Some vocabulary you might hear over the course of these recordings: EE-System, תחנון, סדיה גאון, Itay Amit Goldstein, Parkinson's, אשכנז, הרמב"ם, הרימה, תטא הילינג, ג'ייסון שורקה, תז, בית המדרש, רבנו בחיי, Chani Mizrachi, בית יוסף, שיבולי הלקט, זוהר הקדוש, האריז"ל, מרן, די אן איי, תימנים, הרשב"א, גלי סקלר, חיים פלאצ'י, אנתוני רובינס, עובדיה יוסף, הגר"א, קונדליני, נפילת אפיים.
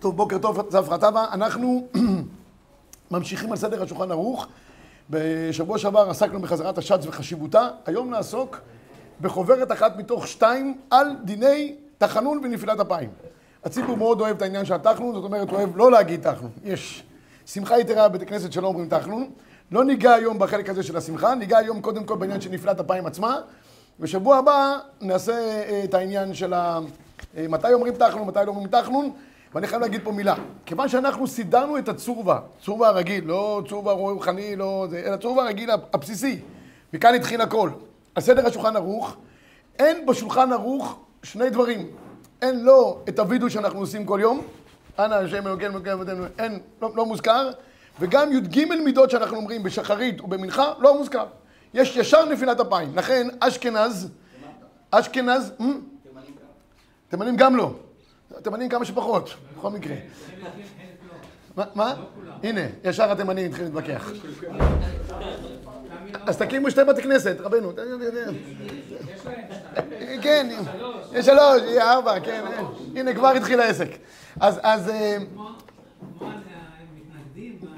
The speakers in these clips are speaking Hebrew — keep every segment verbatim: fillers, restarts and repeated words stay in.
טוב, בוקר טוב, זו פרטבה. אנחנו ממשיכים על סדר השולחן ערוך. בשבוע שעבר עסקנו בחזרת השץ וחשיבותה. היום נעסוק בחוברת אחת מתוך שתיים על דיני תחנון ונפילת אפיים. הציבור מאוד אוהב את העניין של התחנון, זאת אומרת, אוהב לא להגיד תחנון. יש שמחה יתרה בבית הכנסת שלא אומרים תחנון. לא ניגע היום בחלק הזה של השמחה, ניגע היום קודם כל בעניין של נפילת אפיים עצמה. בשבוע הבא נעשה את העניין של ה... מתי אומרים תחנון, מתי לא אומרים תחנון. ואני חייב להגיד פה מילה. כיוון שאנחנו סידרנו את הצורבה, צורבה הרגיל, לא צורבה רוחני, לא זה, אלא צורבה הרגיל הבסיסי. וכאן התחיל הכל. הסדר השולחן ערוך, אין בשולחן ערוך שני דברים. אין לא את הוידוי שאנחנו עושים כל יום, אנא השם אלוקינו מלך העולם, אין, לא, לא מוזכר, וגם י"ג מידות שאנחנו אומרים בשחרית ובמנחה, לא מוזכר. יש ישר נפילת אפיים. לכן אשכנז, אשכנז, תימנים גם. תימנים גם לא. תימנים כמה שפחות, בכל מקרה. מה? הנה, ישר התימנים התחילים להתווכח. אז תקימו שתי בתי כנסת, רבנו. כן, יש שלוש, יהיה ארבע, כן. הנה, כבר התחיל העסק. אז, אז...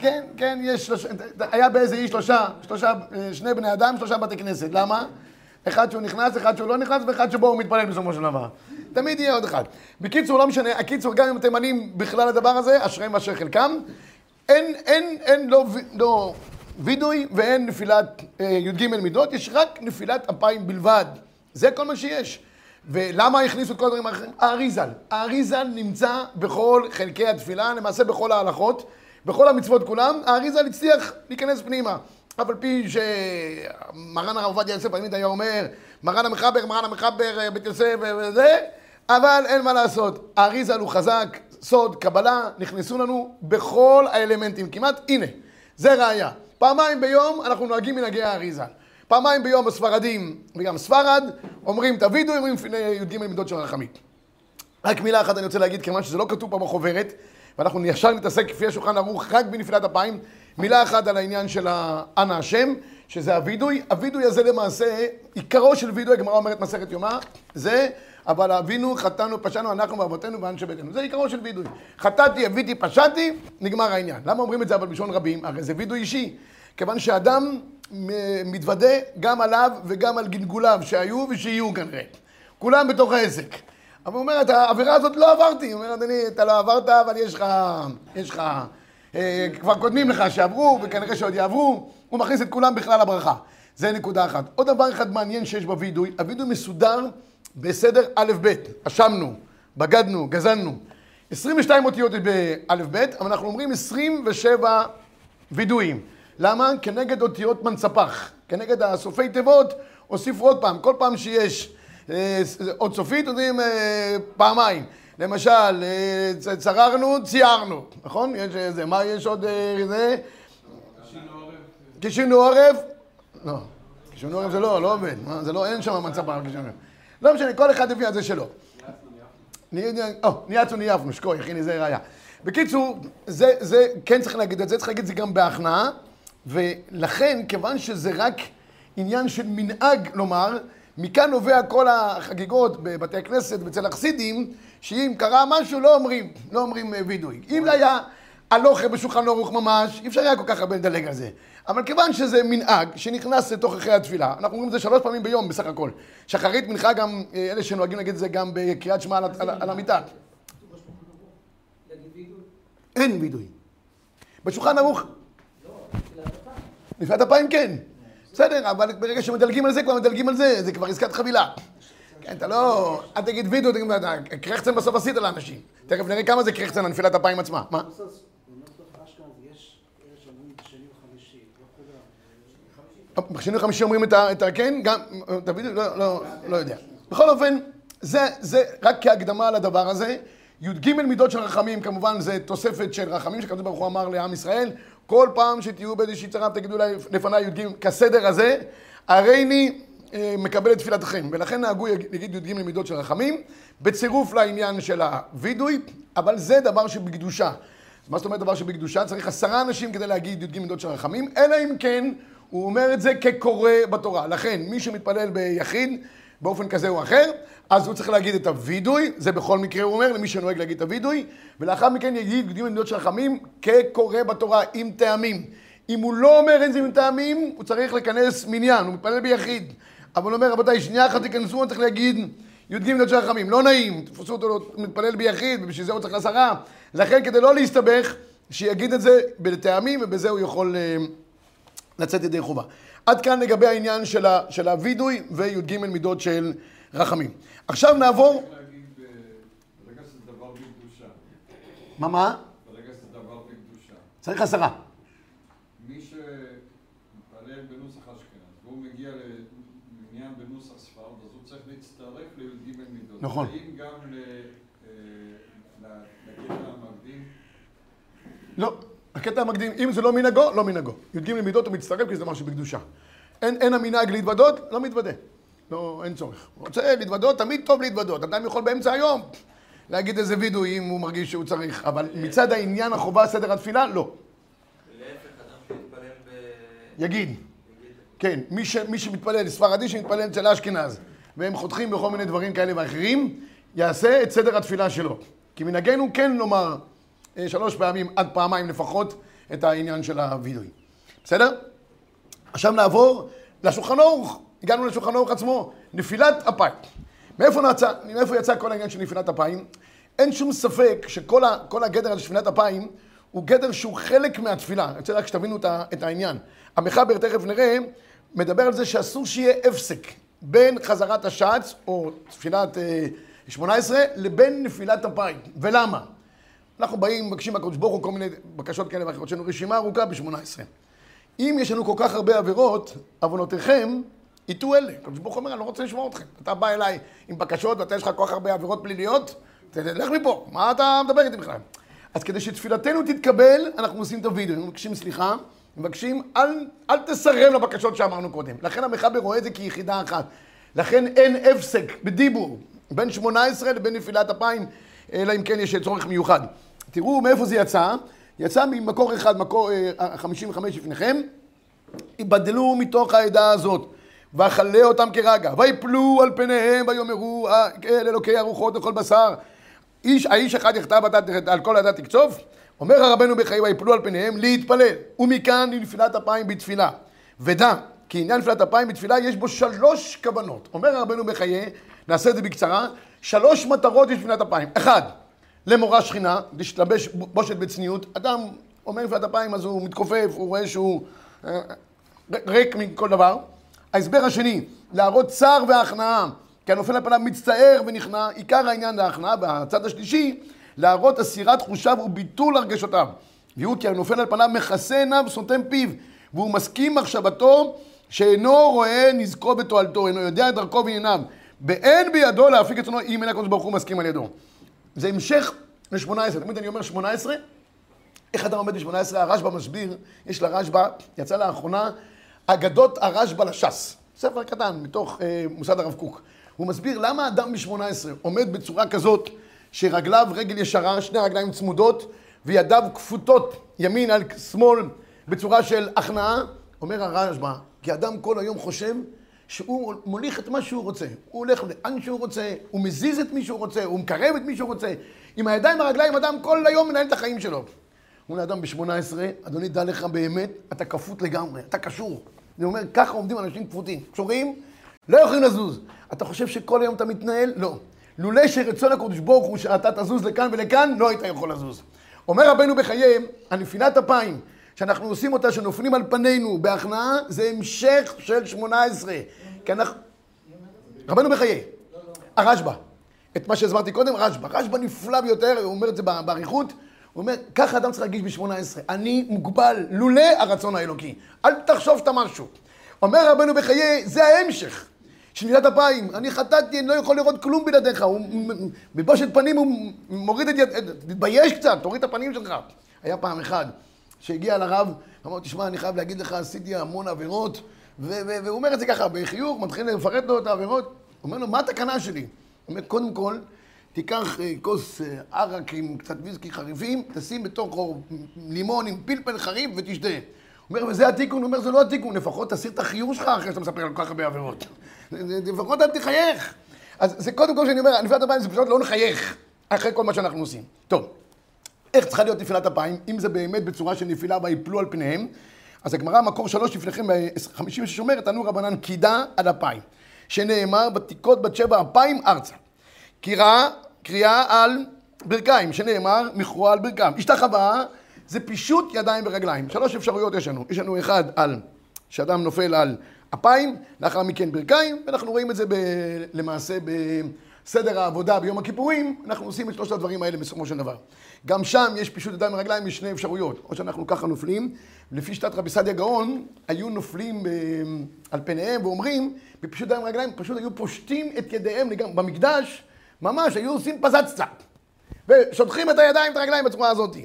כן, כן, יש שלושה... היה באיזה אי שלושה, שלושה, שני בני אדם, שלושה בתי כנסת. למה? אחד שהוא נכנס, אחד שהוא לא נכנס, ואחד שבו הוא מתפלל בסופו של דבר. תמיד יהיה עוד אחד. בקיצור, לא משנה, הקיצור, גם אם אתם ענים בכלל הדבר הזה, אשריים אשר חלקם, אין, אין, אין, לא, לא וידוי ואין נפילת אה, י"ג מידות, יש רק נפילת אפיים בלבד. זה כל מה שיש. ולמה הכניסו את כל הדברים האחרים? האריז"ל. האריז"ל נמצא בכל חלקי התפילה, למעשה בכל ההלכות, בכל המצוות כולם. האריז"ל הצליח להיכנס פנימה. אף על פי שמרן הרב עובדיה יוסף תמיד היה אומר, מרן המחבר, מרן המחבר, בית יוסף וזה, אבל אין מה לעשות. האריז"ל הוא חזק, סוד, קבלה, נכנסו לנו בכל האלמנטים כמעט. הנה, זה ראיה. פעמיים ביום אנחנו נוהגים מנהגי האריז"ל. פעמיים ביום הספרדים וגם ספרד אומרים תבידו, אומרים י"ג מידות של רחמית. רק מילה אחת אני רוצה להגיד, כיוון שזה לא כתוב פה בחוברת, ואנחנו ישר נתעסק כפי השולחן ערוך רק בנפילת אפיים, מילה אחת על העניין של אנא השם, שזה הוידוי. הוידוי הזה למעשה, עיקרו של וידוי, הגמרא אומרת מסכת יומא, זה, אבל אבינו, חטאנו, פשענו, אנחנו ואבותינו ואנשי ביתנו. זה עיקרו של וידוי. חטאתי, אביתי, פשעתי, נגמר העניין. למה אומרים את זה אבל בלשון רבים? הרי זה וידוי אישי. כיוון שאדם מתוודה גם עליו וגם על גלגוליו שהיו ושיהיו כנראה. כולם בתוך העסק. אבל הוא אומר, את העבירה הזאת לא עברתי. הוא אומר, אדוני, אתה לא עברת, אבל יש לך, יש לך, כבר קודמים לך שעברו, וכנראה שעוד יעברו, הוא מכניס את כולם בכלל הברכה. זה נקודה אחת. עוד דבר אחד מעניין שיש בוידוי, הוידוי מסודר בסדר א' ב', אשמנו, בגדנו, גזלנו. עשרים ושתיים אותיות בא' ב', אבל אנחנו אומרים עשרים ושבע וידויים. למה? כנגד אותיות מנצפח, כנגד הסופי תיבות, הוסיפו עוד פעם, כל פעם שיש עוד סופית, עושים פעמיים. למשל, צררנו, ציירנו, נכון? יש איזה, מה יש עוד איזה? קישינו עורף. קישינו עורף? לא. קישינו עורף זה לא, לא עובד. זה לא, אין שם מצפה על קישינו עורף. לא משנה, כל אחד הביא את זה שלו. נייצנו, נייפנו, שקוי, הנה זה ראיה. בקיצור, זה, כן צריך להגיד את זה, צריך להגיד את זה גם בהכנעה, ולכן, כיוון שזה רק עניין של מנהג לומר, מכאן נובע כל החגיגות בבתי הכנסת ואצל החסידים, שאם קרה משהו לא אומרים, לא אומרים וידוי. אם היה הלוכה בשולחן ערוך ממש, אי אפשר היה כל כך הרבה לדלג על זה. אבל כיוון שזה מנהג שנכנס לתוך אחרי התפילה, אנחנו אומרים את זה שלוש פעמים ביום בסך הכל. שחרית מנחה גם, אלה שנוהגים להגיד את זה גם בקריאת שמע על המיטה. אין וידוי. בשולחן ערוך... לא, נפילת אפיים כן. בסדר, אבל ברגע שמדלגים על זה, כבר מדלגים על זה, זה כבר עסקת חבילה. כן, אתה לא... אל תגיד וידוי, אתה קרחצן בסוף עשית לאנשים. תכף נראה כמה זה קרחצן על נפילת אפיים עצמה. מה? בשינוי חמישי אומרים את ה... כן? גם... לא יודע. בכל אופן, זה רק כהקדמה לדבר הזה. י"ג מידות של רחמים, כמובן, זה תוספת של רחמים, שכתוב ברוך הוא אמר לעם ישראל, כל פעם שתהיו באיזושהי צרה, תגידו לפניי י"ג, כסדר הזה, הרי אני מקבל את תפילתכם. ולכן נהגו להגיד י"ג מידות של רחמים, בצירוף לעניין של הוידוי, אבל זה דבר שבקדושה. מה זאת אומרת דבר שבקדושה? צריך עשרה אנשים כדי להגיד י"ג מידות של רחמים, אלא אם כן הוא אומר את זה כקורא בתורה. לכן, מי שמתפלל ביחיד, באופן כזה או אחר, אז הוא צריך להגיד את הוידוי, זה בכל מקרה הוא אומר, למי שנוהג להגיד את הוידוי, ולאחר מכן יגיד קדימה עמדות של חכמים כקורא בתורה עם טעמים. אם הוא לא אומר אין זה עם טעמים, הוא צריך לכנס מניין, הוא מתפלל ביחיד. אבל הוא אומר, רבותיי, שנייה אחת תיכנסו, אני צריך להגיד, יודגים עמדות של חכמים, לא נעים, תפסו אותו, לא מתפלל ביחיד, ובשביל זה הוא צריך לעשרה. לכן, כדי לא להסתבך, שיגיד את זה בטעמים, ובזה הוא יכול לצאת ידי חובה. עד כאן לגבי העניין של, ה, של הוידוי וי"ג מידות של רחמים. עכשיו נעבור... צריך להגיד ברגע שזה דבר בקדושה. מה מה? ברגע שזה דבר בקדושה. צריך עשרה. מי שמתפלל בנוסח אשכנז, והוא מגיע למניין בנוסח ספרד, אז הוא צריך להצטרף לי"ג מידות. נכון. ואם גם לקטע המקדים? לא. הקטע המקדים, אם זה לא מנהגו, לא מנהגו. י"ג מידות הוא מצטרף כי זה משהו בקדושה. אין, אין המנהג להתוודות, לא מתוודה. לא, אין צורך. רוצה להתוודות, תמיד טוב להתוודות. אדם יכול באמצע היום להגיד איזה וידוי אם הוא מרגיש שהוא צריך. אבל מצד העניין החובה סדר התפילה, לא. ולהפך, אדם שמתפלל ב... יגיד. כן, מי, ש, מי שמתפלל, ספרדי שמתפלל אצל אשכנז, והם חותכים בכל מיני דברים כאלה ואחרים, יעשה את סדר התפילה שלו. כי מנהגנו כן לומר... שלוש פעמים, עד פעמיים לפחות, את העניין של הוידוי. בסדר? עכשיו נעבור לשולחן ערוך. הגענו לשולחן ערוך עצמו. נפילת אפיים. מאיפה, נצא, מאיפה יצא כל העניין של נפילת אפיים? אין שום ספק שכל ה, כל הגדר על נפילת אפיים הוא גדר שהוא חלק מהתפילה. אני רוצה רק שתבינו את, ה, את העניין. המחבר, תכף נראה, מדבר על זה שאסור שיהיה הפסק בין חזרת השץ, או תפילת אה, שמונה עשרה, לבין נפילת אפיים. ולמה? אנחנו באים, מבקשים מהקדוש ברוך הוא כל מיני בקשות כאלה ואחרות, יש לנו רשימה ארוכה ב-שמונה עשרה. אם יש לנו כל כך הרבה עבירות, עוונותיכם יטו אלה. הקדוש ברוך הוא אומר, אני לא רוצה לשמוע אתכם. אתה בא אליי עם בקשות ואתה יש לך כל כך הרבה עבירות פליליות, תלך מפה, מה אתה מדבר איתי בכלל? אז כדי שתפילתנו תתקבל, אנחנו עושים את הוידוי, אנחנו מבקשים סליחה, מבקשים אל, אל תסרב לבקשות שאמרנו קודם. לכן המחבר רואה את זה כיחידה אחת. לכן אין הפסק בדיבור בין שמונה עשרה לבין נפילת אפיים, אלא אם כן יש צורך מיוחד. תראו מאיפה זה יצא, יצא ממקור אחד, מקור חמישים וחמש לפניכם, יבדלו מתוך העדה הזאת, ואכלה אותם כרגע, ויפלו על פניהם, ויאמרו, אל אלוקי הרוחות וכל בשר, איש, האיש אחד יכתב על כל העדה תקצוף, אומר הרבנו בחיי, ויפלו על פניהם להתפלל, ומכאן לנפילת אפיים בתפילה. ודע, כי עניין נפילת אפיים בתפילה יש בו שלוש כוונות. אומר הרבנו בחיי, נעשה את זה בקצרה, שלוש מטרות יש נפילת אפיים. אחד, למורה שכינה, להשתלבש בושת בצניעות. אדם אומר נפילת אפיים, אז הוא מתכופף, הוא רואה שהוא ריק מכל דבר. ההסבר השני, להראות צער והכנעה, כי הנופל על פניו מצטער ונכנע, עיקר העניין להכנעה. והצד השלישי, להראות עשירת חושיו וביטול הרגשותיו. והוא כי הנופל על פניו מכסה עיניו וסותם פיו, והוא מסכים מחשבתו שאינו רואה נזקו בתועלתו, אינו יודע את דרכו וענייניו. ואין בידו להפיק את צונו, אם אין הקדוש ברוך הוא מסכים על ידו. זה המשך ל-שמונה עשרה. תמיד אני אומר שמונה עשרה, איך אדם עומד ל-שמונה עשרה? הרשב"א מסביר, יש לרשב"א, יצא לאחרונה, אגדות הרשב"א לש"ס. ספר קטן מתוך אה, מוסד הרב קוק. הוא מסביר למה אדם ב-שמונה עשרה עומד בצורה כזאת, שרגליו רגל ישרה, שני רגליים צמודות, וידיו כפותות ימין על שמאל, בצורה של הכנעה. אומר הרשב"א, כי אדם כל היום חושב, שהוא מוליך את מה שהוא רוצה, הוא הולך לאן שהוא רוצה, הוא מזיז את מי שהוא רוצה, הוא מקרב את מי שהוא רוצה. עם הידיים הרגליים אדם כל היום מנהל את החיים שלו. אומר לאדם ב-שמונה עשרה, אדוני דע לך באמת, אתה כפות לגמרי, אתה קשור. זה אומר, ככה עומדים אנשים כפותים, קשורים, לא יכולים לזוז. אתה חושב שכל היום אתה מתנהל? לא. לולא שרצון הקדוש ברוך הוא שאתה תזוז לכאן ולכאן, לא היית יכול לזוז. אומר רבנו בחיי, נפילת אפיים, שאנחנו עושים אותה, שנופלים על פנינו בהכנעה, זה המשך של שמונה עשרה. כי אנחנו... רבנו בחיי, הרשב"א, את מה שהסברתי קודם, רשב"א. רשב"א נפלא ביותר, הוא אומר את זה בעריכות, הוא אומר, ככה אדם צריך להגיש ב-שמונה עשרה, אני מוגבל לולא הרצון האלוקי, אל תחשוב את משהו. אומר רבנו בחיי, זה ההמשך של נפילת אפיים, אני חטאתי, אני לא יכול לראות כלום בלעדיך, הוא מבושת פנים, הוא מוריד את יד... תתבייש קצת, תוריד את הפנים שלך. היה פעם אחד. שהגיע לרב, אמר, תשמע, אני חייב להגיד לך, עשיתי המון עבירות, והוא אומר את זה ככה, בחיוך, מתחיל לפרט לו את העבירות, אומר לו, מה התקנה שלי? הוא אומר, קודם כל, תיקח כוס ערק עם קצת ויסקי חריפים, תשים בתוך לימון עם פלפל חריף ותשתה. הוא אומר, זה התיקון, הוא אומר, זה לא התיקון, לפחות תסיר את החיוך שלך אחרי שאתה מספר על כל כך הרבה עבירות. לפחות אל תחייך. אז זה קודם כל שאני אומר, נפילת אפיים זה פשוט לא נחייך אחרי כל מה שאנחנו עושים. טוב, איך צריכה להיות נפילת אפיים, אם זה באמת בצורה של נפילה בה יפלו על פניהם? אז הגמרא, מקור שלוש לפניכם, חמישים ושש אומרת, תנו רבנן קידה על אפיים, שנאמר, ותקוד בת שבע אפיים ארצה. קריאה, קריאה על ברכיים, שנאמר, מכרועה על ברכיים. השתחווה, זה פישוט ידיים ורגליים. שלוש אפשרויות יש לנו. יש לנו אחד על שאדם נופל על אפיים, לאחר מכן ברכיים, ואנחנו רואים את זה ב, למעשה בסדר העבודה ביום הכיפורים, אנחנו עושים את שלושת הדברים האלה בסופו של דבר. גם שם יש פישוט ידיים ורגליים, יש שני אפשרויות. או שאנחנו ככה נופלים, לפי שיטת רבי סדיה גאון, היו נופלים ב, על פניהם ואומרים, בפישוט ידיים ורגליים פשוט היו פושטים את ידיהם לגמרי. במקדש ממש היו עושים פזצה, ושוטחים את הידיים, את הרגליים בצורה הזאת.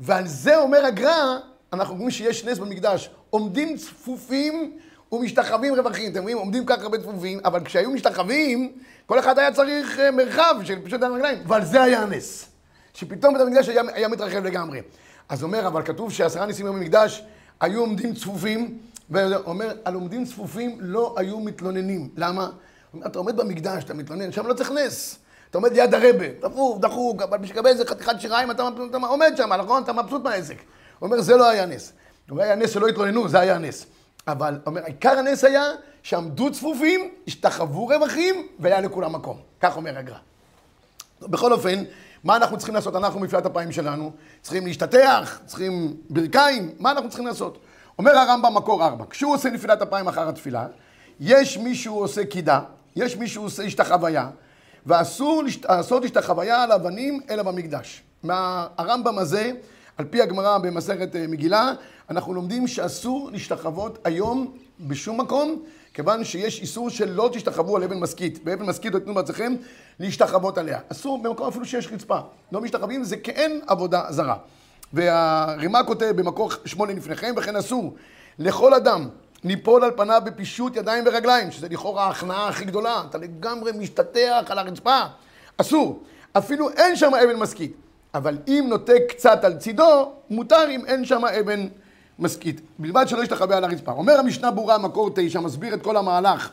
ועל זה אומר הגר"א, אנחנו אומרים שיש נס במקדש, עומדים צפופים ומשתחווים רווחים. אתם רואים, עומדים ככה בצפופים, אבל כשהיו משתחווים, כל אחד היה צריך מרחב של פישוט ידיים ורגליים. ועל זה היה הנס, שפתאום בית המקדש היה, היה מתרחב לגמרי. אז אומר, אבל כתוב שעשרה ניסים במקדש היו עומדים צפופים, ואומר, על עומדים צפופים לא היו מתלוננים. למה? אתה עומד במקדש, אתה מתלונן, שם לא צריך נס. אתה עומד ליד הרבה, דחוק, דחוק, אבל בשקבל איזה חתיכת שיריים, אתה, אתה, אתה עומד שם, נכון? אתה מבסוט מהעסק. הוא אומר, זה לא היה נס. הוא היה נס שלא התלוננו, זה היה נס. אבל, הוא אומר, עיקר הנס היה שעמדו צפופים, השתחוו רווחים, והיה לכולם מקום. כך אומר הגר"א. בכל אופן, מה אנחנו צריכים לעשות? אנחנו מפילת אפיים שלנו, צריכים להשתטח, צריכים ברכיים, מה אנחנו צריכים לעשות? אומר הרמב"ם מקור ארבע, כשהוא עושה נפילת אפיים אחר התפילה, יש מישהו עושה קידה, יש מישהו עושה השתחוויה, ואסור לעשות השתחוויה על אבנים אלא במקדש. מהרמב"ם הזה, על פי הגמרא במסכת מגילה, אנחנו לומדים שאסור להשתחוות היום בשום מקום, כיוון שיש איסור שלא תשתחוו על אבן משכית. באבן משכית תתנו בעצמכם להשתחוות עליה. אסור במקום אפילו שיש רצפה. לא משתחווים, זה כאין עבודה זרה. והרימה כותב במקור שמונה לפניכם, וכן אסור לכל אדם ניפול על פניו בפישוט ידיים ורגליים, שזה לכאורה ההכנעה הכי גדולה, אתה לגמרי משתטח על הרצפה. אסור. אפילו אין שם אבן משכית. אבל אם נוטה קצת על צידו, מותר אם אין שם אבן משכית. בלבד שלא ישתחווה על הרצפה. אומר המשנה ברורה, מקור תשע, מסביר את כל המהלך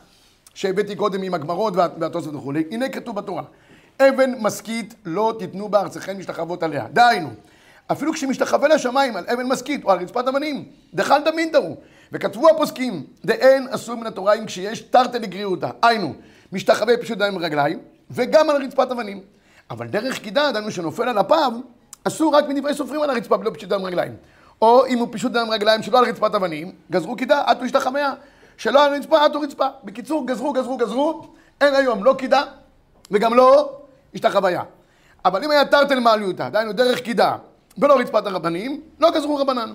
שהבאתי קודם עם הגמרות והתוספות וכו'. הנה כתוב בתורה, אבן משכית לא תיתנו בארצכם משתחוות עליה. דהיינו, אפילו כשמשתחווה לשמיים על אבן משכית או על רצפת אבנים, דחל דמין דרו. וכתבו הפוסקים, דאין אסור מן התורה אם כשיש תרתי דגריותא. היינו, משתחווה פשוט ידיים ורגליים, וגם על רצפת אבנים. אבל דרך קידה, דהיינו שנופל על אפיו, אסור רק מדברי סופרים על הרצפה, ולא פשוט ידיים רגליים. או אם הוא פשוט ידיים רגליים שלא על רצפת אבנים, גזרו קידה, עד הוא השתחווה, שלא על רצפה, עד הוא רצפה. בקיצור, גזרו, גזרו, גזרו, אין היום לא קידה, וגם לא השתחווה. אבל אם היה תרתי מעליותא, דהיינו דרך קידה, ולא רצפת הרבנים, לא גזרו רבנן.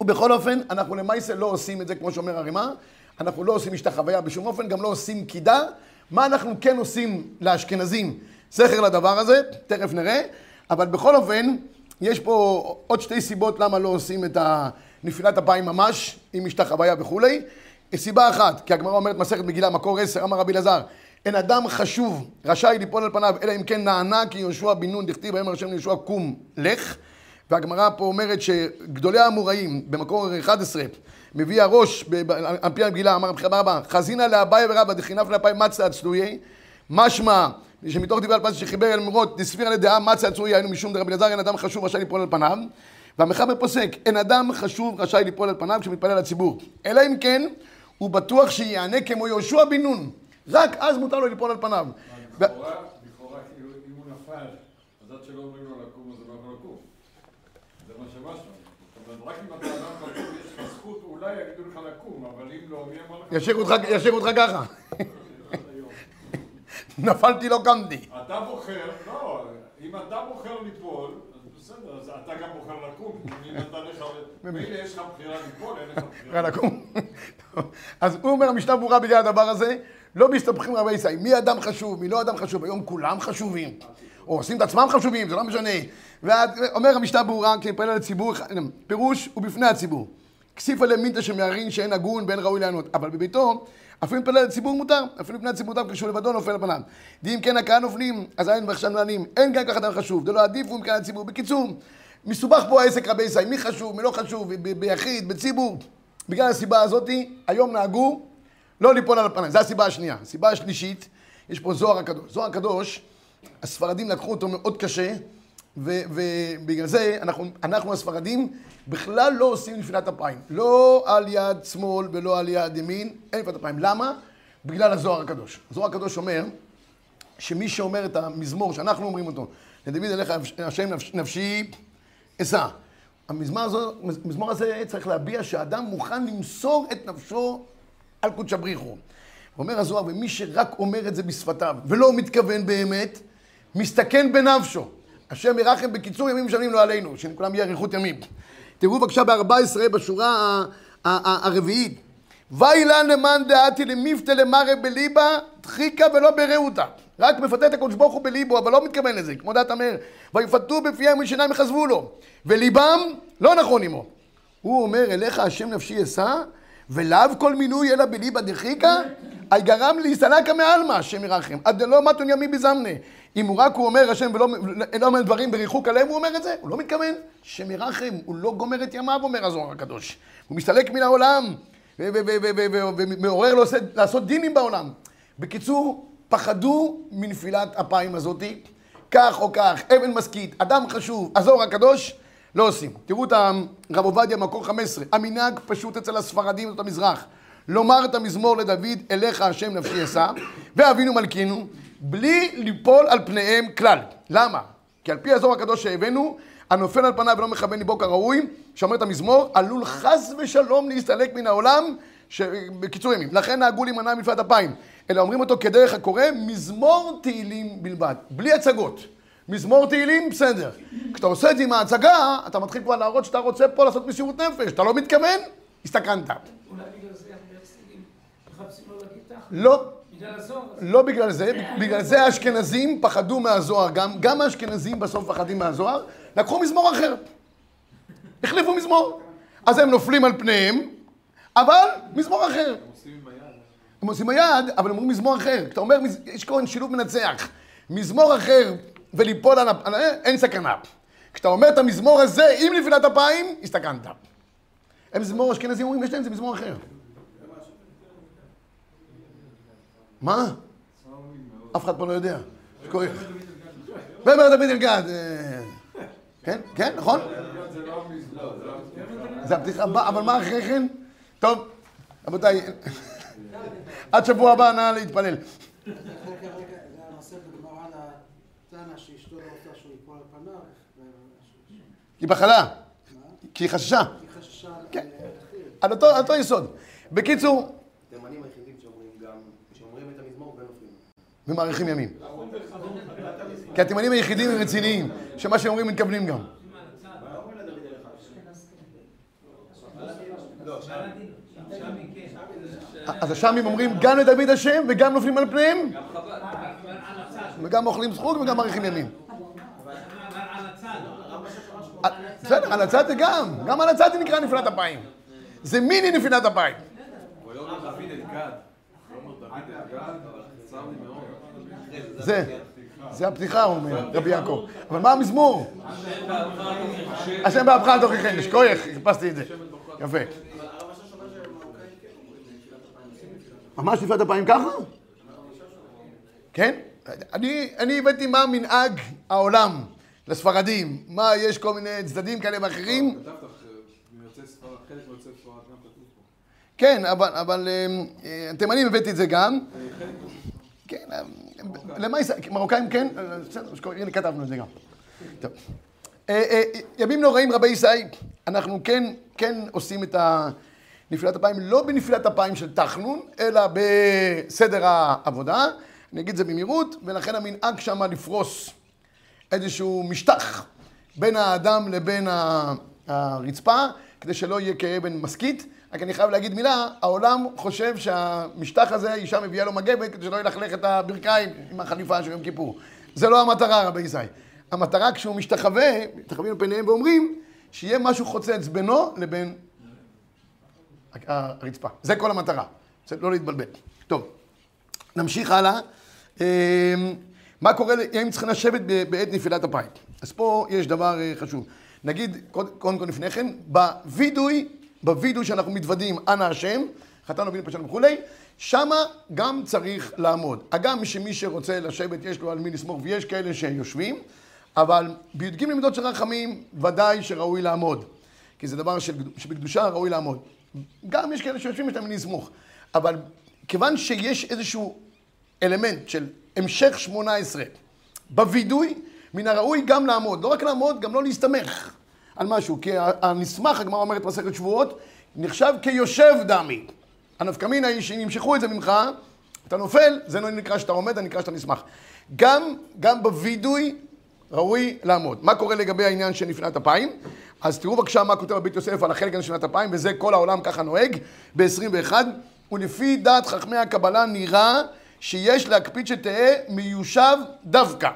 ובכל אופן, אנחנו למעשה לא עושים את זה, כמו שאומר הרימה, אנחנו לא עושים השתחוויה בשום אופן, גם לא עושים קידה. מה אנחנו כן עושים לאשכנזים? סכר לדבר הזה, תכף נראה. אבל בכל אופן, יש פה עוד שתי סיבות למה לא עושים את נפילת אפיים ממש, עם השתחוויה וכולי. סיבה אחת, כי הגמרא אומרת מסכת מגילה, מקור עשר, אמר רבי אלעזר, אין אדם חשוב רשאי ליפול על פניו, אלא אם כן נענה כי יהושע בן נון, דכתיב ויאמר השם ליהושע קום לך. והגמרא פה אומרת שגדולי האמוראים, במקור אחת עשרה, מביא הראש, על פי המגילה, אמר רבי אבא, חזינא לאביי ורבא, דחינף לאפיים מצא הצלויי, משמע, שמתוך דברי אלפז שחיבר אל מורות, דסביר לדעה מצא הצלויי, היינו משום דרבי אלעזר, אין אדם חשוב רשאי ליפול על פניו, והמחבר פוסק, אין אדם חשוב רשאי ליפול על פניו כשמתפלל לציבור, אלא אם כן, הוא בטוח שיענה כמו יהושע בן נון, רק אז מותר לו ליפול על פניו. לכאורה, לכאורה, אם הוא נפל, אז עד שלא אומרים לו לקום, אז הוא לא יכול לקום. זה מה שמשהו. זאת אומרת, רק אם אתה אדם חשוב, יש לך זכות, אולי יגידו לך לקום, אבל אם לא, מי אמר לך? ישאיר אותך ככה. נפלתי, לא קמתי. אתה בוחר, לא, אם אתה בוחר ליפול, בסדר, אז אתה גם בוחר לקום, אם נתן לך, ואילה יש לך בחירה ליפול, אין לך בחירה לקום. אז הוא אומר, המשנה ברורה בגלל הדבר הזה, לא מסתבכים רבי ישראל, מי אדם חשוב, מי לא אדם חשוב, היום כולם חשובים, או עושים את עצמם חשובים, זה לא משנה. ואומר המשנה ברורה, כשנפלל לציבור, פירוש הוא בפני הציבור. כסיף עליהם מינטה שמערין שאין הגון ואין ראוי לענות, אבל בביתו, אפילו פלל לציבור מותר, אפילו פני הציבור מותר, כשהוא לבדו נופל לפניו. די אם כן הקהל נופלים, אז אין ועכשיו נענים, אין גם ככה אדם חשוב, זה לא עדיף ומכאן הציבור. בקיצור, מסובך פה העסק רבי ישראל, מי חשוב, מי לא חשוב, ביחיד, בציבור. בגלל הסיבה הזאת, היום נהגו לא ליפול על הפנים. זו הסיבה השנייה. הסיבה השלישית, יש פה זוהר הקדוש. זוהר הקדוש, הספרדים לקחו אותו מאוד קשה, ובגלל זה אנחנו, אנחנו הספרדים בכלל לא עושים נפילת אפיים. לא על יד שמאל ולא על יד ימין, אין נפילת אפיים. למה? בגלל הזוהר הקדוש. הזוהר הקדוש אומר, שמי שאומר את המזמור שאנחנו אומרים אותו, לדוד אליך השם נפשי אשא. המזמור הזה צריך להביע שאדם מוכן למסור את נפשו על קודש הבריחו. אומר הזוהר, ומי שרק אומר את זה בשפתיו ולא מתכוון באמת, מסתכן בנפשו. השם ירחם בקיצור ימים שנים לא עלינו, שכולם יהיה אריכות ימים. תראו בבקשה ב-ארבע עשרה בשורה הרביעית. ואילן למען דעתי למיפתה למראה בליבה, דחיקה ולא ברעותה. רק מפתה את הקודש ברוך הוא בליבו, אבל לא מתכוון לזה, כמו דעת המאר. ויפתו בפיהם ושיניים יחזבו לו, וליבם לא נכון עמו. הוא אומר, אליך השם נפשי אשא, ולאו כל מינוי אלא בליבה דחיקה, הגרם להסתלקה מעלמא, השם ירחם. עד לא מתון ימי בזמנה. אם הוא רק הוא אומר השם ולא לא אומר דברים בריחוק עליהם, הוא אומר את זה, הוא לא מתכוון. השם ירחם, הוא לא גומר את ימיו, אומר הזוהר הקדוש. הוא מסתלק מן העולם, ומעורר לעשות דינים בעולם. בקיצור, פחדו מנפילת אפיים הזאת, כך או כך, אבן משכית, אדם חשוב, הזוהר הקדוש, לא עושים. תראו את הרב עובדיה מקור חמש עשרה, המנהג פשוט אצל הספרדים זאת המזרח. לומר את המזמור לדוד, אליך השם נפשי אשא, ואבינו מלכינו, בלי ליפול על פניהם כלל. למה? כי על פי הזוהר הקדוש שהבאנו, הנופל על פניו ולא מכוון ליבו כראוי, שאומר את המזמור, עלול חס ושלום להסתלק מן העולם, ש... בקיצור ימים. לכן נהגו להימנע מנפילת אפיים, אלא אומרים אותו כדרך הקורא, מזמור תהילים בלבד, בלי הצגות. מזמור תהילים, בסדר. כשאתה עושה את זה עם ההצגה, אתה מתחיל כבר להראות שאתה רוצה פה לעשות מסירות נפש, אתה לא מתכוון, הסתכנת. אולי בגלל זה הרבה הפסידים, מחפשים לא להגיד תחת? לא. לא בגלל זה, בגלל זה האשכנזים פחדו מהזוהר, גם, גם האשכנזים בסוף פחדים מהזוהר, לקחו מזמור אחר, החליפו מזמור, אז הם נופלים על פניהם, אבל מזמור אחר. הם עושים עם היד. הם עושים היד, אבל הם אומרים מזמור אחר, אתה אומר, יש כאן שילוב מנצח, מזמור אחר וליפול על הפעם, אין סכנה. כשאתה אומר את המזמור הזה, אם נפילת אפיים, הסתכנת. הם מזמור, אשכנזים אומרים, יש להם, זה מזמור אחר. מה? אף אחד פה לא יודע. ואומר דוד אלגד. כן? כן, נכון? זה הפתיחה הבאה, אבל מה אחרי כן? טוב, רבותיי, עד שבוע הבא נא להתפלל. זה הנושא בגמרא לטענה שאשתו לא רוצה שהוא ייפול על פניו. היא בחלה. כי היא חששה. היא חששה. כן, על אותו יסוד. בקיצור... תימנים היחידים שאומרים גם... שאומרים את המזמור ונופלים. ומאריכים ימים. כי התימנים היחידים הם רציניים, שמה שהם אומרים מתכוונים גם. אז השמים אומרים גם לדוד השם וגם נופלים על פניהם? וגם אוכלים זכות וגם מאריכים ימים. בסדר, על הצד זה גם. גם על הצד זה נקרא נפילת אפיים. זה מיני נפילת אפיים. הוא לא אומר דוד אלגד. זה, זה הפתיחה, הוא אומר, רבי יעקב. אבל מה המזמור? השם באבך תוכיחן, שכוייך, חיפשתי את זה. יפה. ממש נפילת אפיים ככה? כן? אני הבאתי מה מנהג העולם לספרדים. מה, יש כל מיני צדדים כאלה ואחרים? כתבת, חלק מיוצאי ספרד גם כתוב פה. כן, אבל התימנים הבאתי את זה גם. כן, למה ישראל, מרוקאים כן? הנה כתבנו את זה גם. טוב. ימים נוראים רבי ישראל, אנחנו כן עושים את נפילת אפיים, לא בנפילת אפיים של תחנון, אלא בסדר העבודה. אני אגיד את זה במהירות, ולכן המנהג שם לפרוס איזשהו משטח בין האדם לבין הרצפה, כדי שלא יהיה כאבן משכית. רק אני חייב להגיד מילה, העולם חושב שהמשטח הזה, אישה מביאה לו מגבת, כדי שלא ילכלך את הברכיים עם החליפה של יום כיפור. זה לא המטרה, רבי ישראל. המטרה כשהוא משתחווה, מתחווים לפניהם ואומרים, שיהיה משהו חוצץ בינו לבין הרצפה. זה כל המטרה. זה לא להתבלבל. טוב, נמשיך הלאה. מה קורה אם צריכים לשבת בעת נפילת אפיים? אז פה יש דבר חשוב. נגיד, קודם כל לפני כן, בוידוי, בוידוי שאנחנו מתוודים, אנא השם, חטאנו אבינו פשענו וכולי, שמה גם צריך לעמוד. אגב, שמי שרוצה לשבת, יש לו על מי לסמוך, ויש כאלה שיושבים, אבל בי"ג למידות של רחמים, ודאי שראוי לעמוד. כי זה דבר שבקדושה ראוי לעמוד. גם יש כאלה שיושבים, יש להם מי לסמוך. אבל כיוון שיש איזשהו אלמנט של המשך שמונה עשרה בוידוי, מן הראוי גם לעמוד. לא רק לעמוד, גם לא להסתמך על משהו. כי הנסמך, הגמרא אומרת מסכת שבועות, נחשב כיושב דמי. הנפקא מינה היא שאם ימשכו את זה ממך, אתה נופל, זה לא נקרא שאתה עומד, זה נקרא שאתה נסמך. גם, גם בוידוי ראוי לעמוד. מה קורה לגבי העניין של נפילת אפיים? אז תראו בבקשה מה כותב בית יוסף על החלק של נפילת אפיים, וזה כל העולם ככה נוהג, ב-עשרים ואחת, ולפי דעת חכמי הקבלה נראה שיש להקפיד שתהא מיושב דווקא.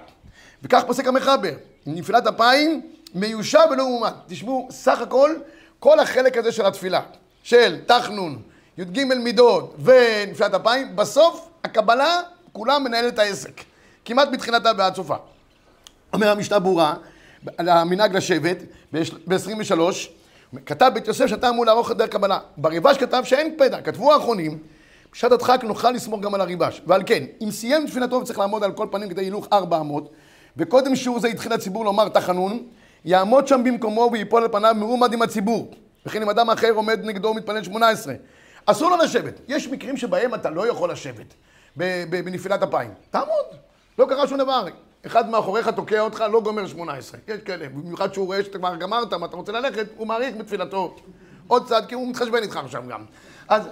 וכך פוסק המחבר, נפילת אפיים מיושב ולא מומת. תשמעו, סך הכל, כל החלק הזה של התפילה, של תחנון, י"ג מידות ונפילת אפיים, בסוף הקבלה כולה מנהלת העסק. כמעט בתחילתה ועד סופה. אומר המשנה ברורה, על המנהג לשבת, ב-עשרים ושלוש, כתב בית יוסף שאתה אמור לערוך את דרך קבלה. בריבש כתב שאין פדע, כתבו האחרונים, בשעת הדחק נוכל לסמוך גם על הריבש. ועל כן, אם סיים תפילתו צריך לעמוד על כל פנים כדי הילוך ארבע אמות, וקודם שיעור זה התחיל הציבור לומר תחנון, יעמוד שם במקומו ויפול על פניו מעומד עם הציבור. וכן אם אדם אחר עומד נגדו ומתפלל שמונה עשרה. אסור לו לשבת. יש מקרים שבהם אתה לא יכול לשבת בנפילת אפיים. תעמוד. לא קרה שום דבר. אחד מאחוריך תוקע אותך, לא גומר שמונה עשרה. יש כאלה. במיוחד שהוא רואה שאתה כבר גמרת, מה אתה רוצה ללכת, הוא מעריך בתפילתו. עוד צד, כי הוא מתחשבן איתך שם גם. אז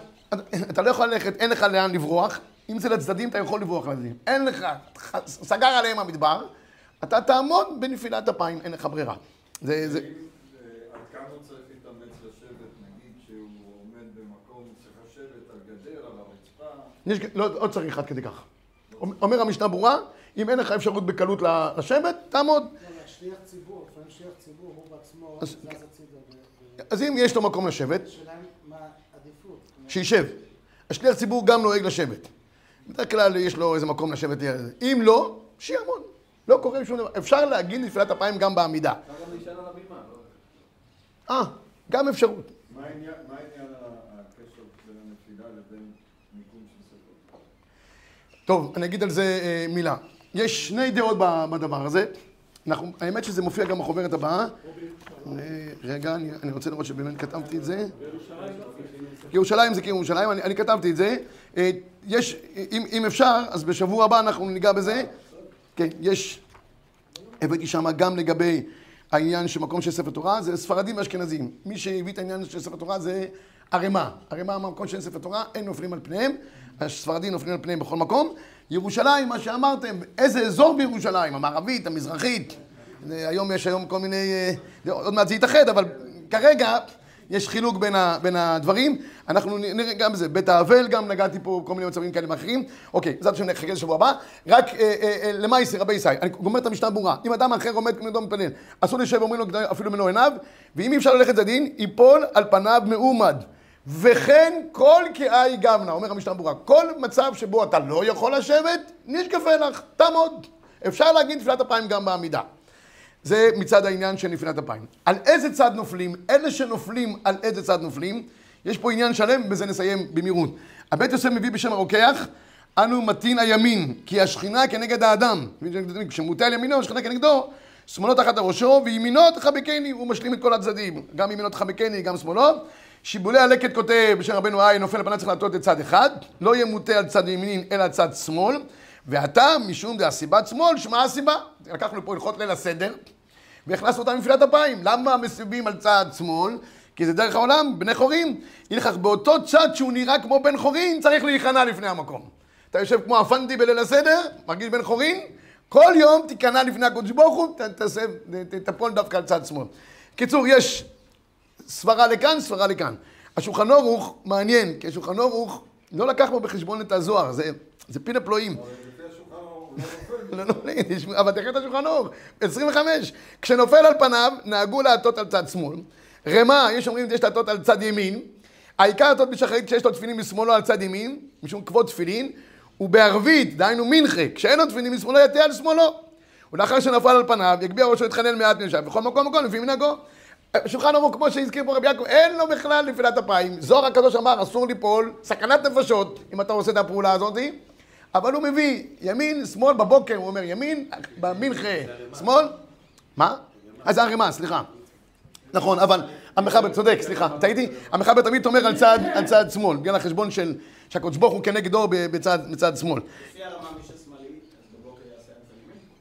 אתה לא יכול ללכת, אין לך לאן לברוח. אם זה לצדדים, אתה יכול לברוח לצדדים. אין לך. סגר עליהם המדבר. אתה תעמוד בנפילת אפיים, אין לך ברירה. זה... זה... לא צריך עד כדי כך. אומר המשנה ברורה, אם אין לך אפשרות בקלות לשבת, תעמוד. שליח ציבור, לפעמים שליח ציבור, הוא בעצמו, זז הצידה. אז אם יש לו מקום לשבת, שישב. השליח ציבור גם נוהג לשבת. בדרך כלל יש לו איזה מקום לשבת. אם לא, שיעמוד. לא קורה שום דבר. אפשר להגיד נפילת אפיים גם בעמידה. אפשר גם להישאר על הבימה, לא? אה, גם אפשרות. מה העניין הקשר בין הנפילה לבין... טוב, אני אגיד על זה מילה. יש שני דעות בדבר הזה. אנחנו, האמת שזה מופיע גם בחוברת הבאה. רגע, אני, אני רוצה לראות שבאמת כתבתי את זה. ירושלים זה כירושלים, אני, אני כתבתי את זה. יש, אם, אם אפשר, אז בשבוע הבא אנחנו ניגע בזה. כן, יש, הבאתי שם גם לגבי העניין שמקום של ספר תורה, זה ספרדים ואשכנזים. מי שהביא את העניין של ספר תורה זה ערימה. ערימה המקום של ספר תורה, אין נופלים על פניהם. הספרדים נופלים על פניהם בכל מקום. ירושלים, מה שאמרתם, איזה אזור בירושלים, המערבית, המזרחית. היום יש היום כל מיני... עוד מעט זה יתאחד, אבל כרגע יש חילוק בין, ה... בין הדברים. אנחנו נראה גם בזה, בית האבל גם נגעתי פה כל מיני מצבים כאלה ואחרים. אוקיי, זאת שאני אחכה לשבוע הבא. רק אה, אה, למייסי, רבי ישראל, אני גומר את המשנה ברורה. אם אדם אחר עומד כנגדו מפלל, אסור לשבת ואומרים לו אפילו מנו עיניו, ואם אי אפשר ללכת לדין, ייפול על פניו מעומד. וכן כל קהי גמנה, אומר המשנה ברורה, כל מצב שבו אתה לא יכול לשבת, נשקפה לך, תעמוד. אפשר להגיד נפילת אפיים גם בעמידה. זה מצד העניין של נפילת אפיים. על איזה צד נופלים, אלה שנופלים על איזה צד נופלים, יש פה עניין שלם, בזה נסיים במהירות. הבית יוסף מביא בשם הרוקח, אנו מתין הימין, כי השכינה כנגד האדם. כשמוטה על ימינו, השכינה כנגדו, שמאלו תחת הראשו, וימינו תחבקני, הוא משלים את כל הצדדים. גם ימינו תחבקני, גם שמאלו. שיבולי הלקט כותב בשם רבנו בחיי, נופל הפנה צריך להטות את צד אחד, לא יהיה מוטה על צד ימין אלא צד שמאל, ואתה משום דה הסיבת שמאל, שמה הסיבה? לקחנו פה הלכות ליל הסדר, והכנסנו אותם מנפילת אפיים. למה מסביבים על צד שמאל? כי זה דרך העולם, בני חורים. ילכך באותו צד שהוא נראה כמו בן חורין, צריך להיכנע לפני המקום. אתה יושב כמו הפנדי בליל הסדר, מרגיש בן חורין, כל יום תיכנע לפני הקודש ברוך הוא, תפול דווקא על צד שמאל. קיצור, יש... סברה לכאן, סברה לכאן. השולחן ערוך מעניין, כי השולחן ערוך לא לקח בו בחשבון את הזוהר, זה, זה פיל הפלואים. לא נופל. אבל תראה את השולחן ערוך, עשרים וחמש. כשנופל על פניו, נהגו להטות על צד שמאל. רמה, יש אומרים, יש להטות על צד ימין. העיקר להטות בשחרית כשיש לו תפילין משמאלו על צד ימין, משום כבוד תפילין, ובערבית, דהיינו מנחה, כשאין לו תפילין משמאלו, יתה על שמאלו. ולאחר שנפל על פניו, יגביה ראשו התחנן מעט משם, וכל מקום מקום לפי מנהגו. שולחן ערוך, כמו שהזכיר פה רבי יעקב, אין לו בכלל נפילת אפיים. זוהר הקדוש אמר, אסור ליפול, סכנת נפשות, אם אתה עושה את הפעולה הזאת. אבל הוא מביא, ימין, שמאל, בבוקר, הוא אומר, ימין, במנחה, שמאל. מה? אז הרימה, סליחה. נכון, אבל המחבר, צודק, סליחה, טעיתי. המחבר תמיד אומר על צד, על צד שמאל, בגלל החשבון של שהקדוש ברוך הוא כנגדו בצד, מצד שמאל.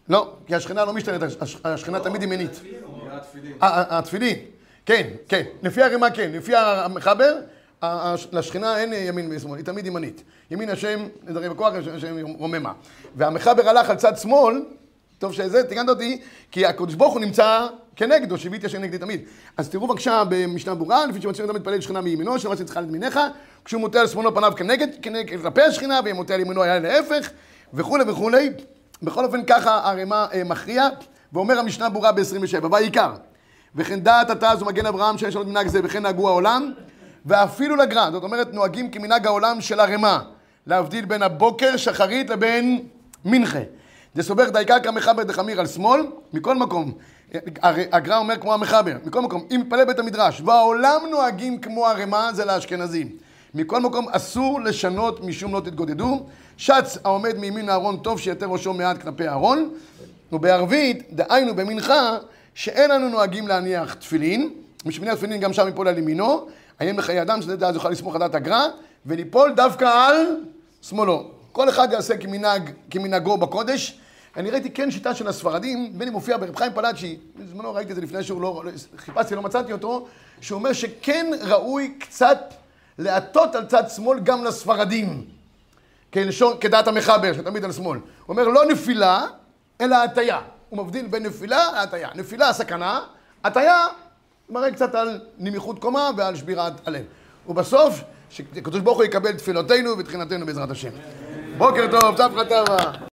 לא, כי השכינה לא משתנית, השכינה תמיד ימנית. התפילין, כן, כן, לפי הרמה כן, לפי המחבר, לשכינה אין ימין ושמאל, היא תמיד ימנית. ימין השם, נדרים בכוח, השם רוממה. והמחבר הלך על צד שמאל, טוב שזה, תגנת אותי, כי הקדוש ברוך הוא נמצא כנגדו, שיבית ישר נגדי תמיד. אז תראו בבקשה במשנה ברורה, לפי שמצאים אדם מתפלל שכינה מימינו, שלמה שצריכה לדמיניך, כשהוא מוטה על שמאלו פניו כנגד, כלפי השכינה, והיא מוטה על ימינו היה להפך, וכו' וכו'. בכל אופן ככה הרמה מכריע, ואומר המשנה ברורה ב-עשרים ושבע, והעיקר, וכן דעת התז ומגן אברהם שיש עוד מנהג זה, וכן נהגו העולם, ואפילו לגר"א, זאת אומרת נוהגים כמנהג העולם של הרמה, להבדיל בין הבוקר, שחרית, לבין מנחה. זה סובר דאיקה כמחבר דחמיר על שמאל, מכל מקום, הגר"א אומר כמו המחבר, מכל מקום, אם מתפלל בית המדרש, והעולם נוהגים כמו הרמה, זה לאשכנזים. מכל מקום אסור לשנות משום לא תתגודדו, שץ העומד מימין הארון טוב שיתר ראשו מעט כלפי הארון, ובערבית דהיינו במנחה שאין לנו נוהגים להניח תפילין, משמיני התפילין גם שם יפול על ימינו, עיין בחיי אדם שזה דאז יוכל לסמוך על דעת הגר"א, וליפול דווקא על שמאלו. כל אחד יעשה כמנהג, כמנהגו בקודש. אני ראיתי כן שיטה של הספרדים, בין אם הופיע ברב חיים פלאצ'י, בזמנו ראיתי את זה לפני שהוא לא, חיפשתי, לא מצאתי אותו, שהוא אומר שכן ראוי קצת לעטות על צד שמאל גם לספרדים, כדעת המחבר, שתמיד על שמאל. הוא אומר, לא נפילה, אלא הטיה. הוא מבדיל בין נפילה להטיה. נפילה, סכנה, הטיה מראה קצת על נמיכות קומה ועל שבירת הלב. ובסוף, שקדוש ברוך הוא יקבל תפילותינו ותחינתנו בעזרת השם. בוקר טוב, צפרא טבא.